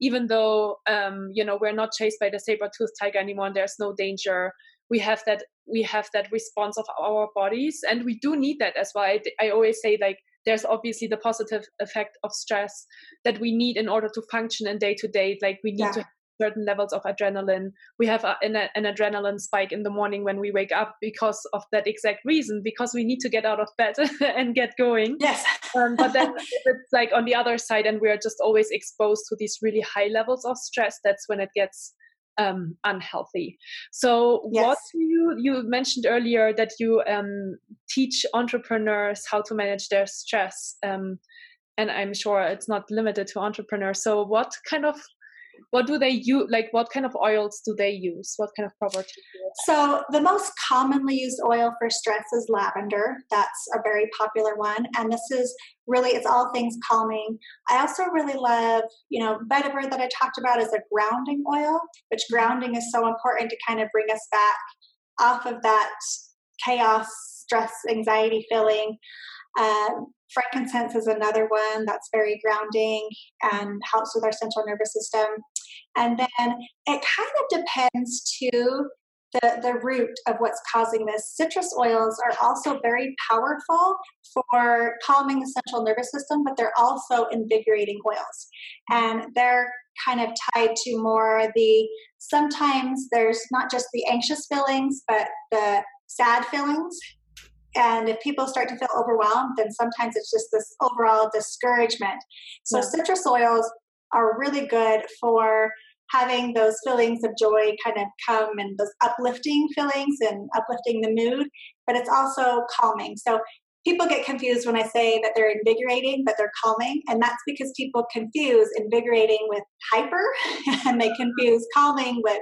even though, um, you know, we're not chased by the saber-toothed tiger anymore, and there's no danger, we have that, we have that response of our bodies. And we do need that as well. I, I always say, like, there's obviously the positive effect of stress that we need in order to function in day to day. Like we need yeah. to have certain levels of adrenaline. We have a, an, an adrenaline spike in the morning when we wake up because of that exact reason, because we need to get out of bed and get going. Yes. Um, but then it's like on the other side, and we're just always exposed to these really high levels of stress. That's when it gets um, unhealthy. So yes. what do you, you mentioned earlier that you, um, teach entrepreneurs how to manage their stress. Um, and I'm sure it's not limited to entrepreneurs. So what kind of, what do they use? Like what kind of oils do they use? What kind of properties? So the most commonly used oil for stress is lavender. That's a very popular one. And this is really, it's all things calming. I also really love, you know, vetiver that I talked about is a grounding oil, which grounding is so important to kind of bring us back off of that chaos, stress, anxiety feeling. Um, frankincense is another one that's very grounding and helps with our central nervous system. And then it kind of depends to the, the root of what's causing this. Citrus oils are also very powerful for calming the central nervous system, but they're also invigorating oils. And they're kind of tied to more the, sometimes there's not just the anxious feelings, but the sad feelings. And if people start to feel overwhelmed, then sometimes it's just this overall discouragement. So yeah. citrus oils are really good for having those feelings of joy kind of come, and those uplifting feelings and uplifting the mood, but it's also calming. So people get confused when I say that they're invigorating, but they're calming. And that's because people confuse invigorating with hyper, and they confuse calming with,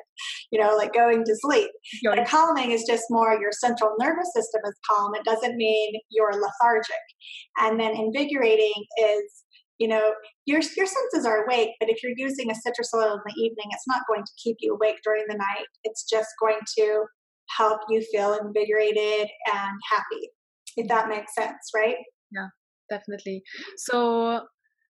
you know, like going to sleep. Sure. But calming is just more your central nervous system is calm. It doesn't mean you're lethargic. And then invigorating is, you know, your, your senses are awake, but if you're using a citrus oil in the evening, it's not going to keep you awake during the night. It's just going to help you feel invigorated and happy. If that makes sense, right? Yeah, definitely. So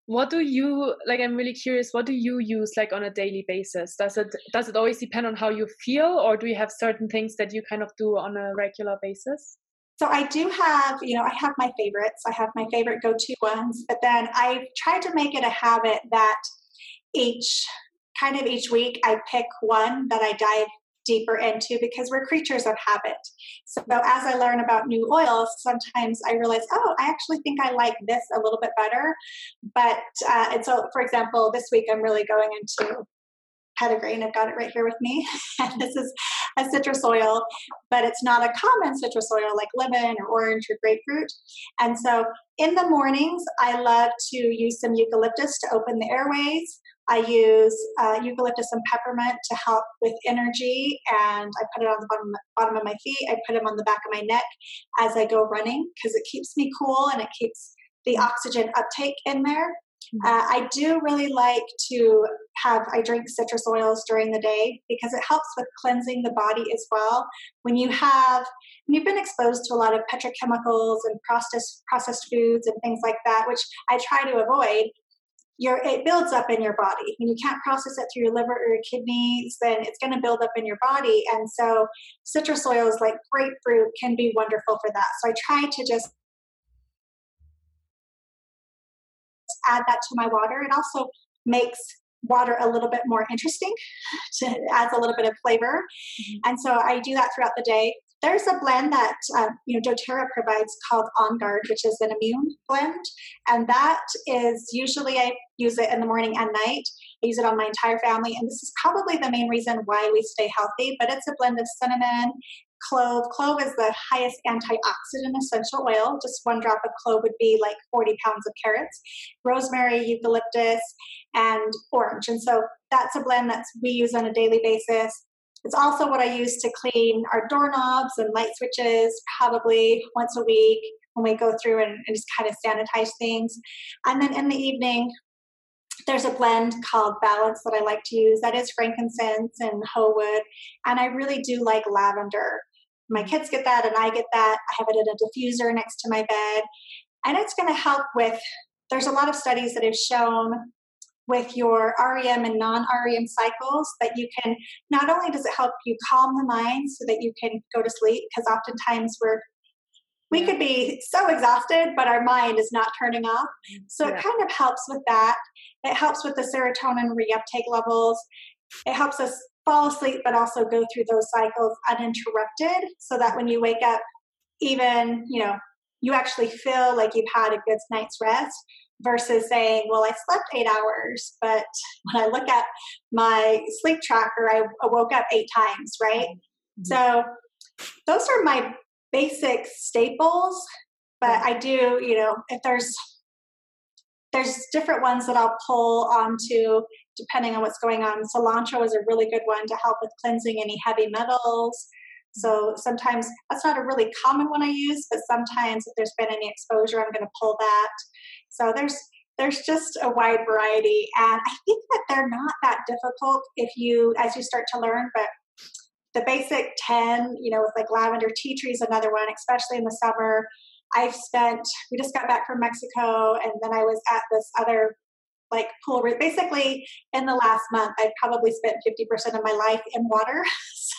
What do you, like, I'm really curious, what do you use like on a daily basis? Does it, does it always depend on how you feel, or do you have certain things that you kind of do on a regular basis? So I do have, you know, I have my favorites. I have my favorite go-to ones, but then I try to make it a habit that each kind of each week I pick one that I dive deeper into, because we're creatures of habit. So as I learn about new oils, sometimes I realize, oh, I actually think I like this a little bit better. But, uh, and so for example, this week I'm really going into Petitgrain. I've got it right here with me. And this is a citrus oil, but it's not a common citrus oil like lemon or orange or grapefruit. And so in the mornings, I love to use some eucalyptus to open the airways. I use uh, eucalyptus and peppermint to help with energy, and I put it on the bottom, bottom of my feet. I put them on the back of my neck as I go running, because it keeps me cool and it keeps the oxygen uptake in there. Uh, I do really like to have, I drink citrus oils during the day because it helps with cleansing the body as well. When you have, when you've been exposed to a lot of petrochemicals and processed, processed foods and things like that, which I try to avoid, Your, it builds up in your body. When you can't process it through your liver or your kidneys, then it's going to build up in your body. And so citrus oils like grapefruit can be wonderful for that. So I try to just add that to my water. It also makes water a little bit more interesting. It adds a little bit of flavor. And so I do that throughout the day. There's a blend that uh, you know doTERRA provides called On Guard, which is an immune blend, and that is usually I use it in the morning and night. I use it on my entire family, and this is probably the main reason why we stay healthy. But it's a blend of cinnamon, clove. Clove is the highest antioxidant essential oil. Just one drop of clove would be like forty pounds of carrots, rosemary, eucalyptus, and orange. And so that's a blend that we use on a daily basis. It's also what I use to clean our doorknobs and light switches probably once a week when we go through and, and just kind of sanitize things. And then in the evening, there's a blend called Balance that I like to use. That is frankincense and hoe wood. And I really do like lavender. My kids get that and I get that. I have it in a diffuser next to my bed. And it's going to help with, there's a lot of studies that have shown with your R E M and non-R E M cycles that you can, not only does it help you calm the mind so that you can go to sleep, because oftentimes we're, we could be so exhausted, but our mind is not turning off. So yeah. It kind of helps with that. It helps with the serotonin reuptake levels. It helps us fall asleep, but also go through those cycles uninterrupted so that when you wake up, even, you know, you actually feel like you've had a good night's rest. Versus saying, well, I slept eight hours, but when I look at my sleep tracker, I woke up eight times, right? Mm-hmm. So those are my basic staples, but I do, you know, if there's, there's different ones that I'll pull onto depending on what's going on. Cilantro is a really good one to help with cleansing any heavy metals. So sometimes that's not a really common one I use, but sometimes if there's been any exposure, I'm going to pull that. So there's there's just a wide variety, and I think that they're not that difficult if you as you start to learn. But the basic ten, you know, with like lavender, tea tree is another one, especially in the summer. I've spent we just got back from Mexico, and then I was at this other like pool. Basically, in the last month, I've probably spent fifty percent of my life in water.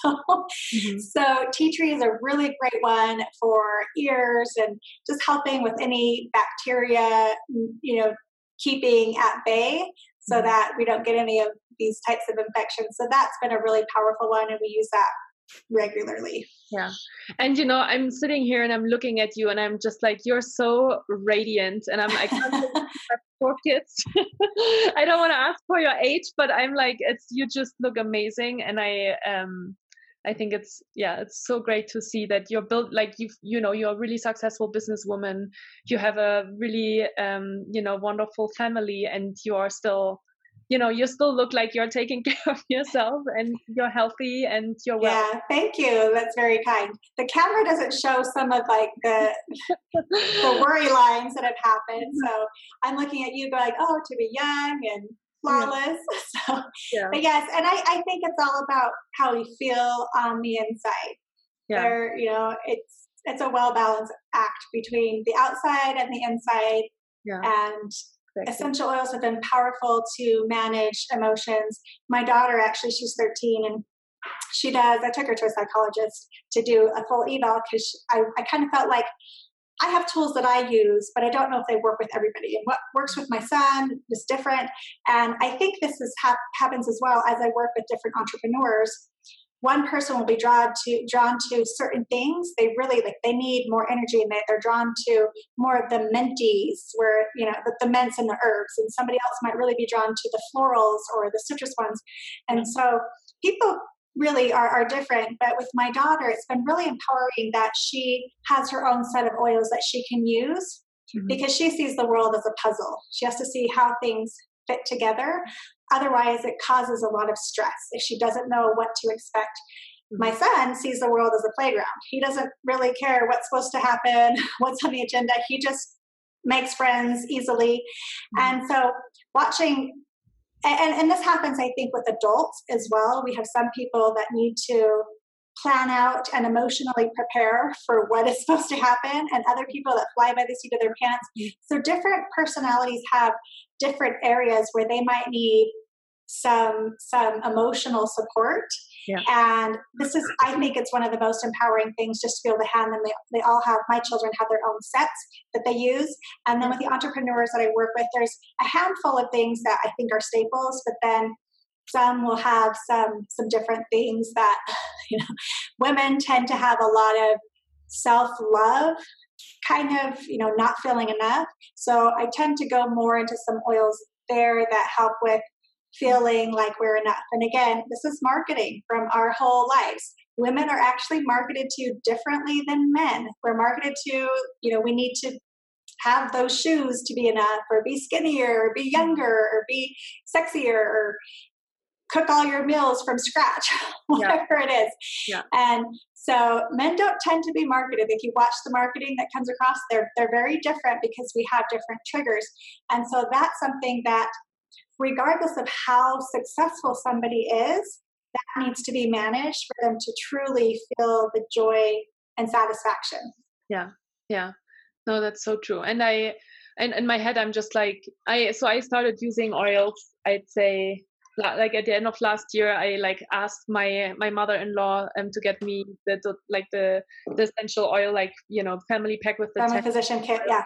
So, mm-hmm. so tea tree is a really great one for ears and just helping with any bacteria, you know, keeping at bay so mm-hmm. that we don't get any of these types of infections. So that's been a really powerful one, and we use that regularly. Yeah. And you know, I'm sitting here and I'm looking at you and I'm just like, you're so radiant. And I'm like, four kids. I don't want to ask for your age, but I'm like, it's, you just look amazing. And I, um, I think it's, yeah, it's so great to see that you're built, like you've, you know, you're a really successful businesswoman. You have a really, um, you know, wonderful family, and you are still, you know, you still look like you're taking care of yourself, and you're healthy, and you're well. Yeah, thank you. That's very kind. The camera doesn't show some of like the the worry lines that have happened. So I'm looking at you going, oh, to be young and flawless. Yeah. So, yeah. But yes, and I, I think it's all about how we feel on the inside. Yeah. There, you know, it's, it's a well-balanced act between the outside and the inside. Yeah. And essential oils have been powerful to manage emotions. My daughter, actually, she's thirteen, and she does, I took her to a psychologist to do a full eval because I, I kind of felt like I have tools that I use, but I don't know if they work with everybody. And what works with my son is different. And I think this is ha- happens as well as I work with different entrepreneurs. One person will be drawn to drawn to certain things. They really like they need more energy, and they, they're drawn to more of the mentees, where you know the, the mints and the herbs. And somebody else might really be drawn to the florals or the citrus ones. And so people really are, are different. But with my daughter, it's been really empowering that she has her own set of oils that she can use, mm-hmm. because she sees the world as a puzzle. She has to see how things fit together. Otherwise, it causes a lot of stress if she doesn't know what to expect. My son sees the world as a playground. He doesn't really care what's supposed to happen, what's on the agenda. He just makes friends easily. Mm-hmm. And so watching, and, and this happens, I think, with adults as well. We have some people that need to plan out and emotionally prepare for what is supposed to happen, and other people that fly by the seat of their pants. So different personalities have different areas where they might need some some emotional support. Yeah. And this is, I think it's one of the most empowering things, just to be able to hand them. They, they all have, my children have their own sets that they use. And then with the entrepreneurs that I work with, there's a handful of things that I think are staples, but then some will have some some different things that, you know, women tend to have a lot of self-love, kind of, you know, not feeling enough. So I tend to go more into some oils there that help with feeling like we're enough. And again, this is marketing from our whole lives. Women are actually marketed to differently than men. We're marketed to, you know, we need to have those shoes to be enough, or be skinnier, or be younger, or be sexier, or cook all your meals from scratch, whatever yeah. it is. Yeah. And so men don't tend to be marketed. If you watch the marketing that comes across, they're, they're very different because we have different triggers. And so that's something that, regardless of how successful somebody is, that needs to be managed for them to truly feel the joy and satisfaction. Yeah. Yeah. No, that's so true. And I, and in my head, I'm just like, I, so I started using oils, I'd say, like at the end of last year, I like asked my my mother-in-law um to get me the, the like the, the essential oil, like, you know, family pack with the family physician kit, yeah.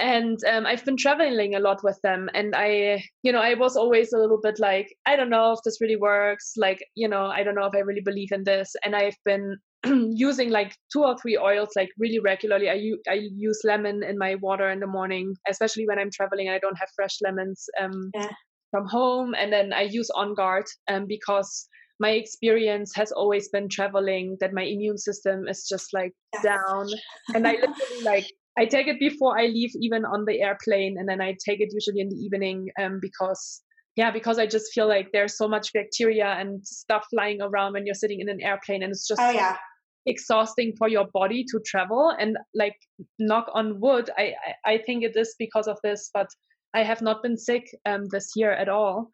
And um, I've been traveling a lot with them, and I, you know, I was always a little bit like, I don't know if this really works, like, you know, I don't know if I really believe in this. And I've been using like two or three oils like really regularly. I u- I use lemon in my water in the morning, especially when I'm traveling and I don't have fresh lemons. Um, yeah. From home. And then I use On Guard um, because my experience has always been traveling that my immune system is just like yes. down. And I literally like, I take it before I leave, even on the airplane. And then I take it usually in the evening um, because, yeah, because I just feel like there's so much bacteria and stuff flying around when you're sitting in an airplane. And it's just oh, so yeah. exhausting for your body to travel. And like, knock on wood, I, I, I think it is because of this, but I have not been sick um, this year at all.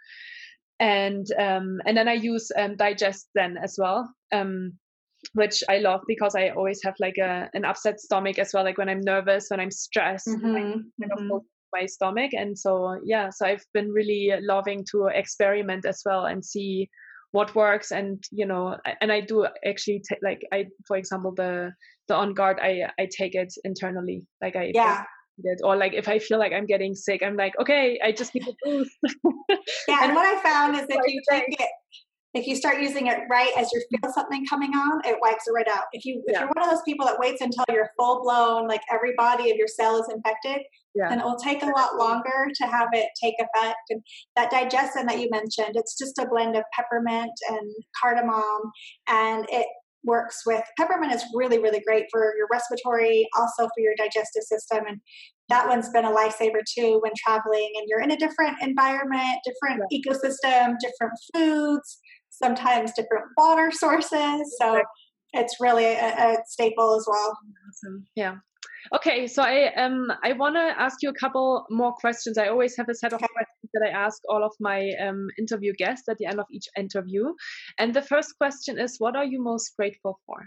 And um, and then I use um, Digest Zen as well, um, which I love because I always have like a an upset stomach as well, like when I'm nervous, when I'm stressed, mm-hmm. I kind of mm-hmm. my stomach. And so, yeah, so I've been really loving to experiment as well and see what works. And, you know, and I do actually t- like I, for example, the, the On Guard, I, I take it internally. Like I yeah. it. Or like if I feel like I'm getting sick, I'm like, okay, I just need a boost. Yeah, and what I found is if you take it, if you start using it right as you feel something coming on, it wipes it right out. If you if yeah. you're one of those people that waits until you're full blown, like every body of your cell is infected, yeah. then it will take a lot longer to have it take effect. And that Digestin that you mentioned, it's just a blend of peppermint and cardamom, and it works with peppermint is really, really great for your respiratory, also for your digestive system. And that one's been a lifesaver too when traveling and you're in a different environment, different yeah. ecosystem, different foods, sometimes different water sources. So right. it's really a, a staple as well. Awesome. Yeah. Okay. So I um I want to ask you a couple more questions. I always have a set of okay. questions that I ask all of my um, interview guests at the end of each interview. And the first question is, what are you most grateful for?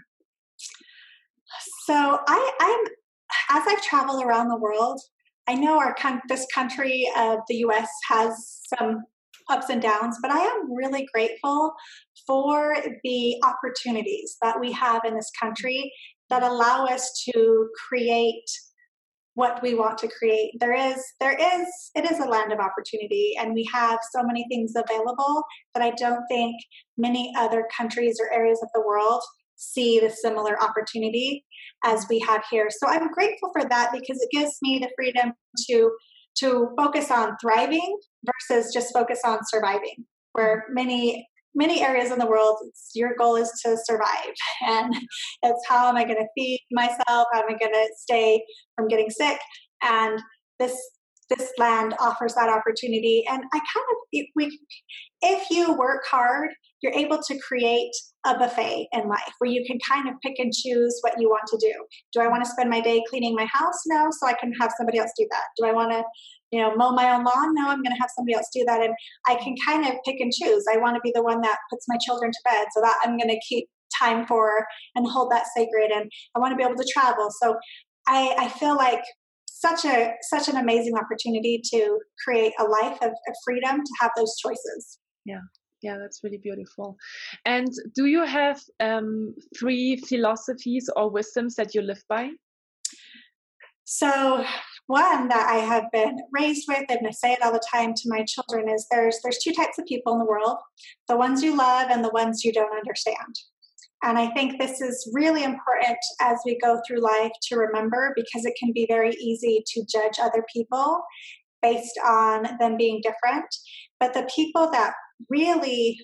So I, I'm, as I've traveled around the world, I know our con- this country of the U S has some ups and downs, but I am really grateful for the opportunities that we have in this country that allow us to create what we want to create. There is, there is, it is a land of opportunity, and we have so many things available that I don't think many other countries or areas of the world see the similar opportunity as we have here. So I'm grateful for that, because it gives me the freedom to, to focus on thriving versus just focus on surviving, where many Many areas in the world, it's, your goal is to survive, and it's how am I going to feed myself? How am I going to stay from getting sick? And this this land offers that opportunity. And I kind of, if, we, if you work hard, you're able to create a buffet in life where you can kind of pick and choose what you want to do. Do I want to spend my day cleaning my house? No, so I can have somebody else do that. Do I want to, you know, mow my own lawn? No, I'm going to have somebody else do that. And I can kind of pick and choose. I want to be the one that puts my children to bed, so that I'm going to keep time for and hold that sacred. And I want to be able to travel. So I, I feel like such a such an amazing opportunity to create a life of, of freedom, to have those choices. Yeah. Yeah, that's really beautiful. And do you have um, three philosophies or wisdoms that you live by? So one that I have been raised with, and I say it all the time to my children, is there's there's two types of people in the world: the ones you love and the ones you don't understand. And I think this is really important as we go through life to remember, because it can be very easy to judge other people based on them being different. But the people that really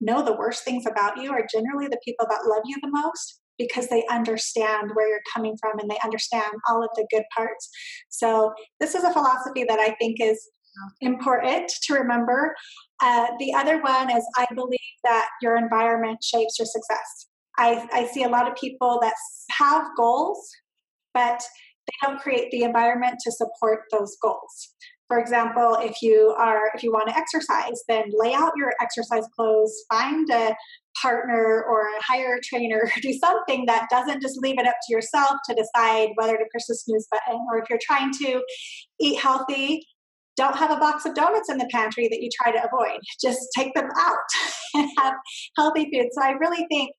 know the worst things about you are generally the people that love you the most, because they understand where you're coming from and they understand all of the good parts. So this is a philosophy that I think is important to remember. Uh, the other one is, I believe that your environment shapes your success. I, I see a lot of people that have goals, but they don't create the environment to support those goals. For example, if you are, if you want to exercise, then lay out your exercise clothes, find a partner or hire a trainer, do something that doesn't just leave it up to yourself to decide whether to push the snooze button. Or if you're trying to eat healthy, don't have a box of donuts in the pantry that you try to avoid. Just take them out and have healthy food. So I really think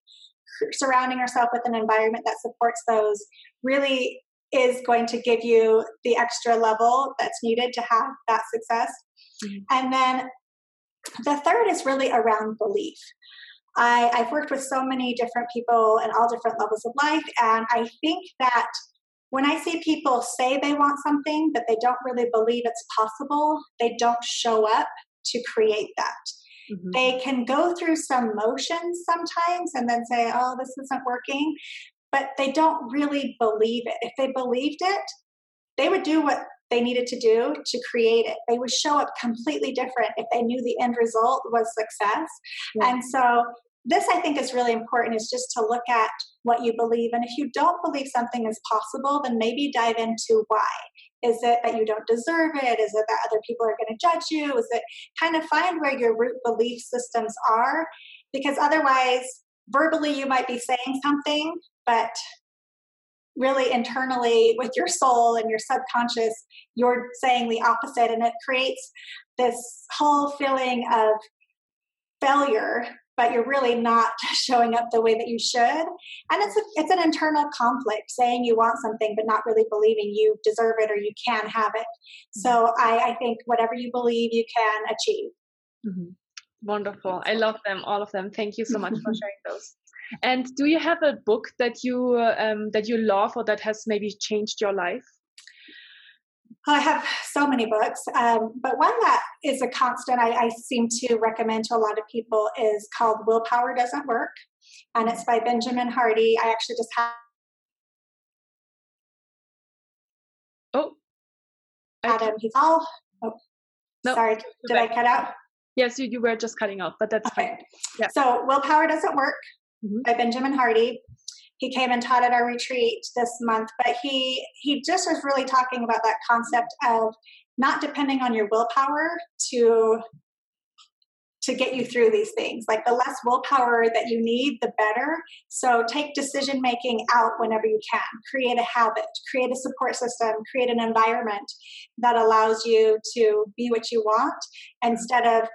surrounding yourself with an environment that supports those really is going to give you the extra level that's needed to have that success. Mm-hmm. And then the third is really around belief. I, I've worked with so many different people at all different levels of life, and I think that when I see people say they want something but they don't really believe it's possible, they don't show up to create that. Mm-hmm. They can go through some motions sometimes and then say, oh, this isn't working, but they don't really believe it. If they believed it, they would do what they needed to do to create it. They would show up completely different if they knew the end result was success. Yeah. And so this, I think, is really important, is just to look at what you believe. And if you don't believe something is possible, then maybe dive into why. Is it that you don't deserve it? Is it that other people are going to judge you? Is it kind of find where your root belief systems are? Because otherwise, verbally, you might be saying something, but really internally with your soul and your subconscious, you're saying the opposite. And it creates this whole feeling of failure, but you're really not showing up the way that you should. And it's a, it's an internal conflict, saying you want something, but not really believing you deserve it or you can have it. So I, I think whatever you believe, you can achieve. Mm-hmm. Wonderful. I love them, all of them. Thank you so much for sharing those. And do you have a book that you um, that you love, or that has maybe changed your life? I have so many books, um, but one that is a constant I, I seem to recommend to a lot of people is called Willpower Doesn't Work, and it's by Benjamin Hardy. I actually just have oh, Adam. He's all oh, no, sorry. Did I cut out? Yes, you, you were just cutting out, but that's okay. Fine. Yeah. So Willpower Doesn't Work. Mm-hmm. By Benjamin Hardy. He came and taught at our retreat this month, but he he just was really talking about that concept of not depending on your willpower to to get you through these things. Like, the less willpower that you need, the better. So take decision making out whenever you can. Create a habit, create a support system, create an environment that allows you to be what you want instead of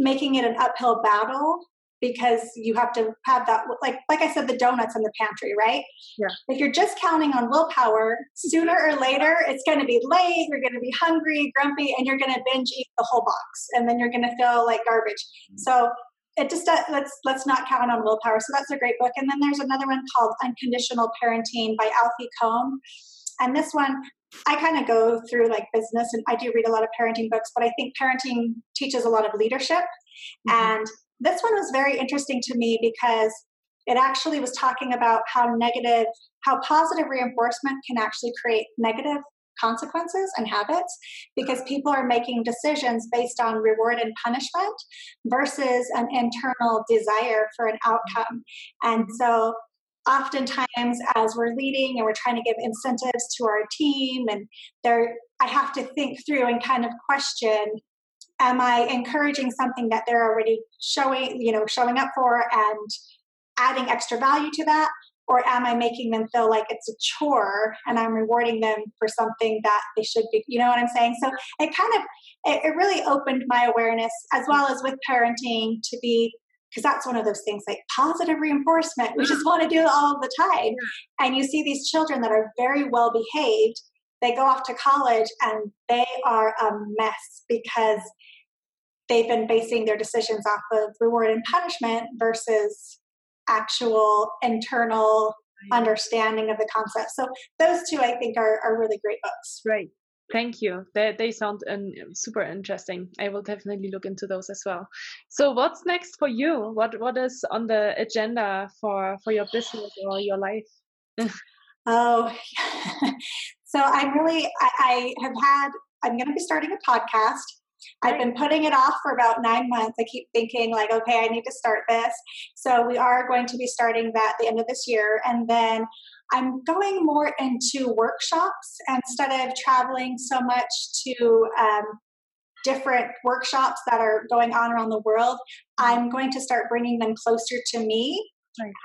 making it an uphill battle, because you have to have that, like like I said, the donuts in the pantry, right? Yeah. If you're just counting on willpower, sooner or later, it's going to be late, you're going to be hungry, grumpy, and you're going to binge eat the whole box, and then you're going to feel like garbage. Mm-hmm. So it just uh, let's let's not count on willpower. So that's a great book. And then there's another one called Unconditional Parenting by Alfie Kohn. And this one, I kind of go through like business, and I do read a lot of parenting books, but I think parenting teaches a lot of leadership. Mm-hmm. And this one was very interesting to me because it actually was talking about how negative, how positive reinforcement can actually create negative consequences and habits, because people are making decisions based on reward and punishment versus an internal desire for an outcome. And so oftentimes as we're leading and we're trying to give incentives to our team, and there, I have to think through and kind of question, am I encouraging something that they're already showing, you know, showing up for and adding extra value to that? Or am I making them feel like it's a chore and I'm rewarding them for something that they should be, you know what I'm saying? So it kind of, it, it really opened my awareness, as well as with parenting, to be, because that's one of those things like positive reinforcement. We just want to do it all the time. And you see these children that are very well behaved, they go off to college and they are a mess because they've been basing their decisions off of reward and punishment versus actual internal understanding of the concept. So those two, I think, are, are really great books. Right. Thank you. They, they sound um, super interesting. I will definitely look into those as well. So what's next for you? What What is on the agenda for, for your business or your life? Oh, so I'm really, I, I have had, I'm going to be starting a podcast. I've been putting it off for about nine months. I keep thinking like, okay, I need to start this. So we are going to be starting that at the end of this year. And then I'm going more into workshops instead of traveling so much to um, different workshops that are going on around the world. I'm going to start bringing them closer to me.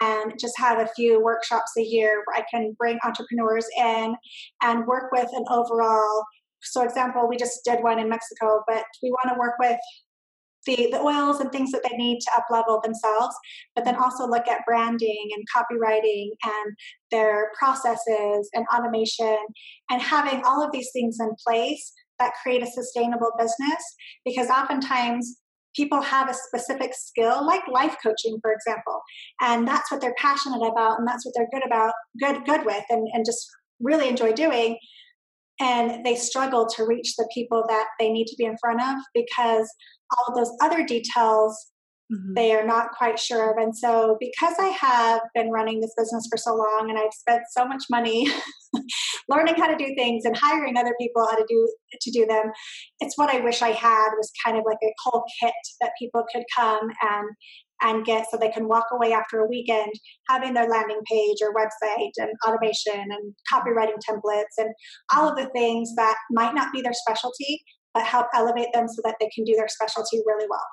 And just have a few workshops a year where I can bring entrepreneurs in and work with an overall. So, example, we just did one in Mexico, but we want to work with the, the oils and things that they need to up level themselves, but then also look at branding and copywriting and their processes and automation, and having all of these things in place that create a sustainable business. Because oftentimes, people have a specific skill, like life coaching, for example, and that's what they're passionate about, and that's what they're good about, good, good with, and, and just really enjoy doing. And they struggle to reach the people that they need to be in front of because all of those other details mm-hmm. they are not quite sure of. And so, because I have been running this business for so long, and I've spent so much money learning how to do things and hiring other people how to do to do them, it's what I wish I had was kind of like a whole kit that people could come and and get, so they can walk away after a weekend having their landing page or website and automation and copywriting templates and all of the things that might not be their specialty, but help elevate them so that they can do their specialty really well.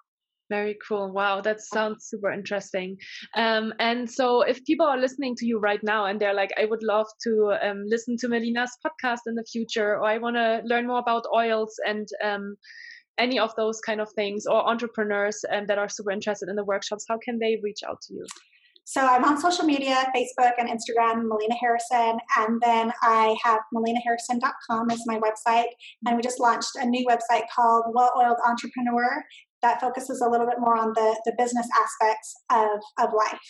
Very cool. Wow. That sounds super interesting. Um, and so if people are listening to you right now and they're like, I would love to um, listen to Melyna's podcast in the future, or I want to learn more about oils and um, any of those kind of things, or entrepreneurs um, that are super interested in the workshops, how can they reach out to you? So I'm on social media, Facebook and Instagram, Melyna Harrison. And then I have melyna harrison dot com as my website. And we just launched a new website called Well-Oiled Entrepreneur, that focuses a little bit more on the, the business aspects of, of life.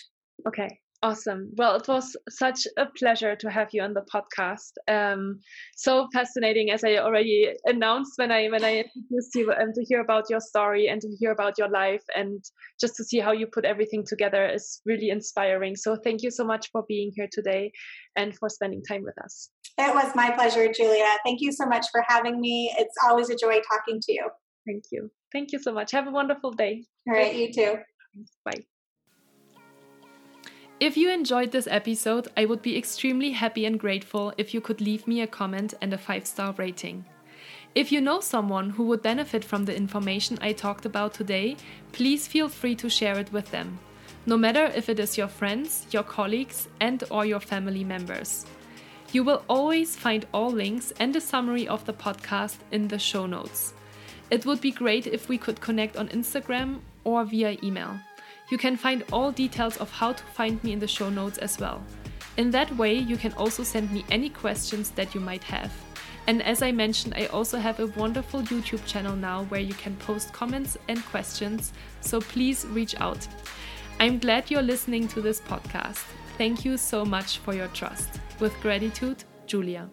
Okay, awesome. Well, it was such a pleasure to have you on the podcast. Um, so fascinating, as I already announced when I when I introduced you, and um, to hear about your story and to hear about your life, and just to see how you put everything together is really inspiring. So thank you so much for being here today and for spending time with us. It was my pleasure, Julia. Thank you so much for having me. It's always a joy talking to you. Thank you. Thank you so much. Have a wonderful day. All right, you too. Bye. If you enjoyed this episode, I would be extremely happy and grateful if you could leave me a comment and a five-star rating. If you know someone who would benefit from the information I talked about today, please feel free to share it with them, no matter if it is your friends, your colleagues, and or your family members. You will always find all links and a summary of the podcast in the show notes. It would be great if we could connect on Instagram or via email. You can find all details of how to find me in the show notes as well. In that way, you can also send me any questions that you might have. And as I mentioned, I also have a wonderful YouTube channel now where you can post comments and questions, so please reach out. I'm glad you're listening to this podcast. Thank you so much for your trust. With gratitude, Julia.